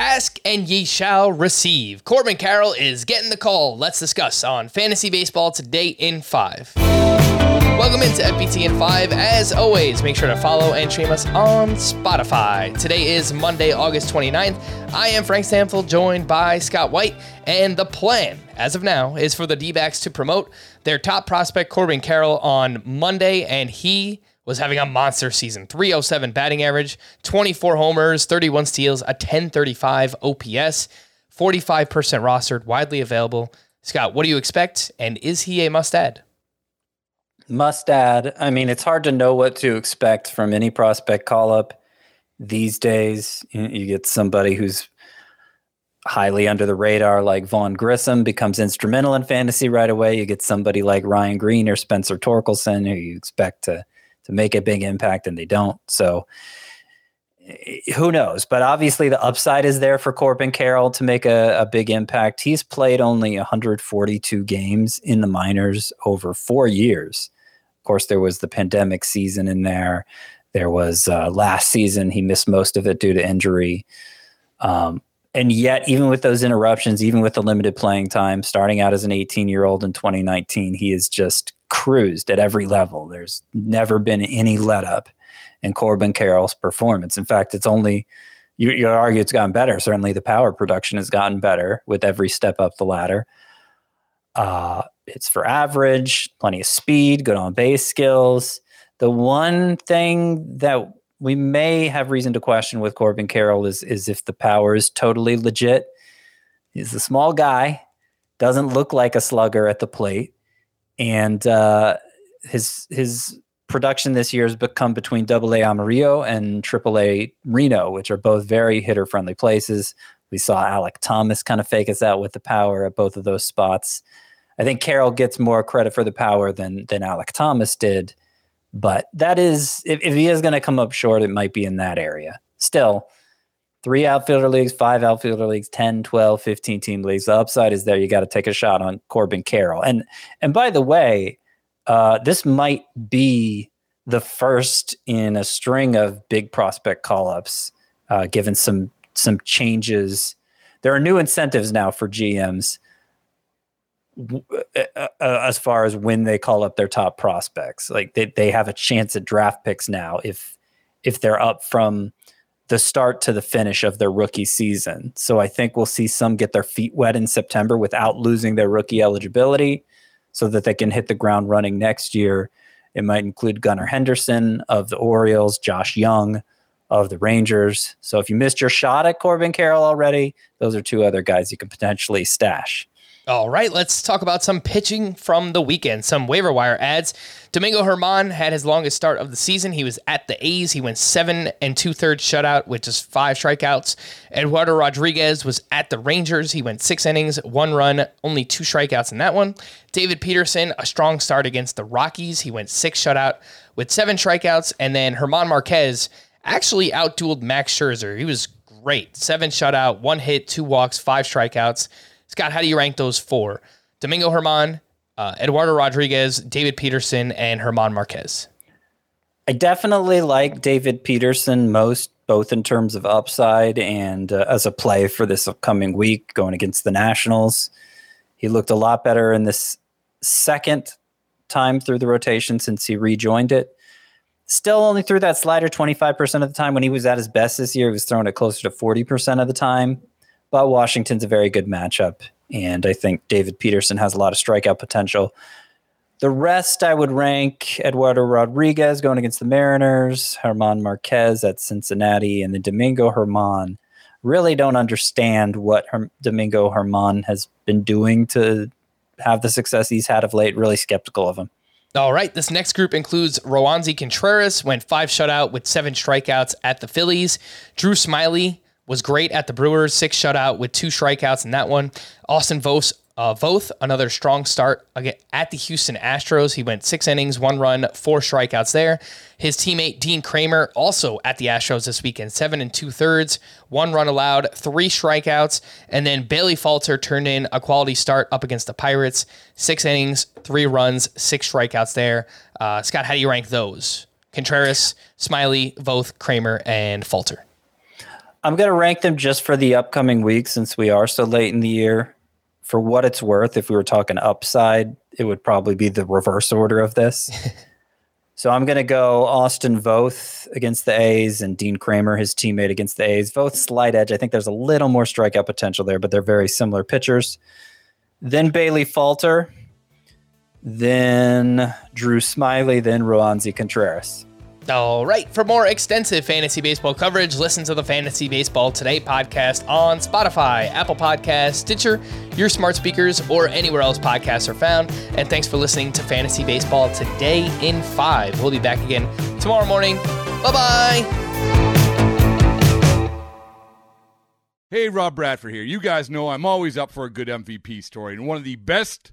Ask and ye shall receive. Corbin Carroll is getting the call. Let's discuss on Fantasy Baseball Today in 5. Welcome into FBT in 5. As always, make sure to follow and stream us on Spotify. Today is Monday, August 29th. I am Frank Stanfield, joined by Scott White. And the plan, as of now, is for the D-backs to promote their top prospect, Corbin Carroll, on Monday. And he was having a monster season. 307 batting average, 24 homers, 31 steals, a 1035 OPS, 45% rostered, widely available. Scott, what do you expect? And is he a must-add? Must-add. I mean, it's hard to know what to expect from any prospect call-up these days. You get somebody who's highly under the radar, like Vaughn Grissom, becomes instrumental in fantasy right away. You get somebody like Ryan Green or Spencer Torkelson, who you expect to make a big impact, and they don't. So who knows? But obviously the upside is there for Corbin Carroll to make a big impact. He's played only 142 games in the minors over 4 years. Of course, there was the pandemic season in there. There was last season, he missed most of it due to injury. And yet, even with those interruptions, even with the limited playing time, starting out as an 18-year-old in 2019, he is just cruised at every level. There's never been any let up in Corbin Carroll's performance. In fact, it's only, you'd argue it's gotten better. Certainly the power production has gotten better with every step up the ladder. It's for average, plenty of speed, good on base skills. The one thing that we may have reason to question with Corbin Carroll is if the power is totally legit. He's a small guy, doesn't look like a slugger at the plate. And his production this year has become between AA Amarillo and AAA Reno, which are both very hitter-friendly places. We saw Alec Thomas kind of fake us out with the power at both of those spots. I think Carroll gets more credit for the power than Alec Thomas did. But that is, if he is going to come up short, it might be in that area. Still, 3 outfielder leagues, 5 outfielder leagues, 10, 12, 15 team leagues. The upside is there. You got to take a shot on Corbin Carroll. And by the way, this might be the first in a string of big prospect call-ups, given some changes. There are new incentives now for GMs as far as when they call up their top prospects. Like they have a chance at draft picks now if they're up from the start to the finish of their rookie season. So I think we'll see some get their feet wet in September without losing their rookie eligibility so that they can hit the ground running next year. It might include Gunnar Henderson of the Orioles, Josh Young of the Rangers. So if you missed your shot at Corbin Carroll already, those are 2 other guys you can potentially stash. All right, let's talk about some pitching from the weekend, some waiver wire ads. Domingo German had his longest start of the season. He was at the A's. He went 7 2/3 shutout with just 5 strikeouts. Eduardo Rodriguez was at the Rangers. He went 6 innings, 1 run, only 2 strikeouts in that one. David Peterson, a strong start against the Rockies. He went 6 shutout with 7 strikeouts. And then German Marquez actually outdueled Max Scherzer. He was great. 7 shutout, 1 hit, 2 walks, 5 strikeouts. Scott, how do you rank those 4? Domingo German, Eduardo Rodriguez, David Peterson, and German Marquez. I definitely like David Peterson most, both in terms of upside and as a play for this upcoming week going against the Nationals. He looked a lot better in this second time through the rotation since he rejoined it. Still only threw that slider 25% of the time. When he was at his best this year, he was throwing it closer to 40% of the time. But Washington's a very good matchup, and I think David Peterson has a lot of strikeout potential. The rest I would rank Eduardo Rodriguez going against the Mariners, German Marquez at Cincinnati, and then Domingo German. Really don't understand what Domingo German has been doing to have the success he's had of late. Really skeptical of him. All right, this next group includes Roansy Contreras, went 5 shutout with 7 strikeouts at the Phillies. Drew Smiley was great at the Brewers, 6 shutout with 2 strikeouts in that one. Austin Voth, another strong start again at the Houston Astros. He went 6 innings, 1 run, 4 strikeouts there. His teammate Dean Kremer, also at the Astros this weekend, 7 2/3, 1 run allowed, 3 strikeouts. And then Bailey Falter turned in a quality start up against the Pirates, 6 innings, 3 runs, 6 strikeouts there. Scott, how do you rank those? Contreras, Smiley, Voth, Kremer, and Falter. I'm going to rank them just for the upcoming week since we are so late in the year. For what it's worth, if we were talking upside, it would probably be the reverse order of this. So I'm going to go Austin Voth against the A's and Dean Kremer, his teammate, against the A's. Voth slight edge. I think there's a little more strikeout potential there, but they're very similar pitchers. Then Bailey Falter, then Drew Smiley, then Roansy Contreras. All right. For more extensive fantasy baseball coverage, listen to the Fantasy Baseball Today podcast on Spotify, Apple Podcasts, Stitcher, your smart speakers, or anywhere else podcasts are found. And thanks for listening to Fantasy Baseball Today in 5. We'll be back again tomorrow morning. Bye-bye. Hey, Rob Bradford here. You guys know I'm always up for a good MVP story, and one of the best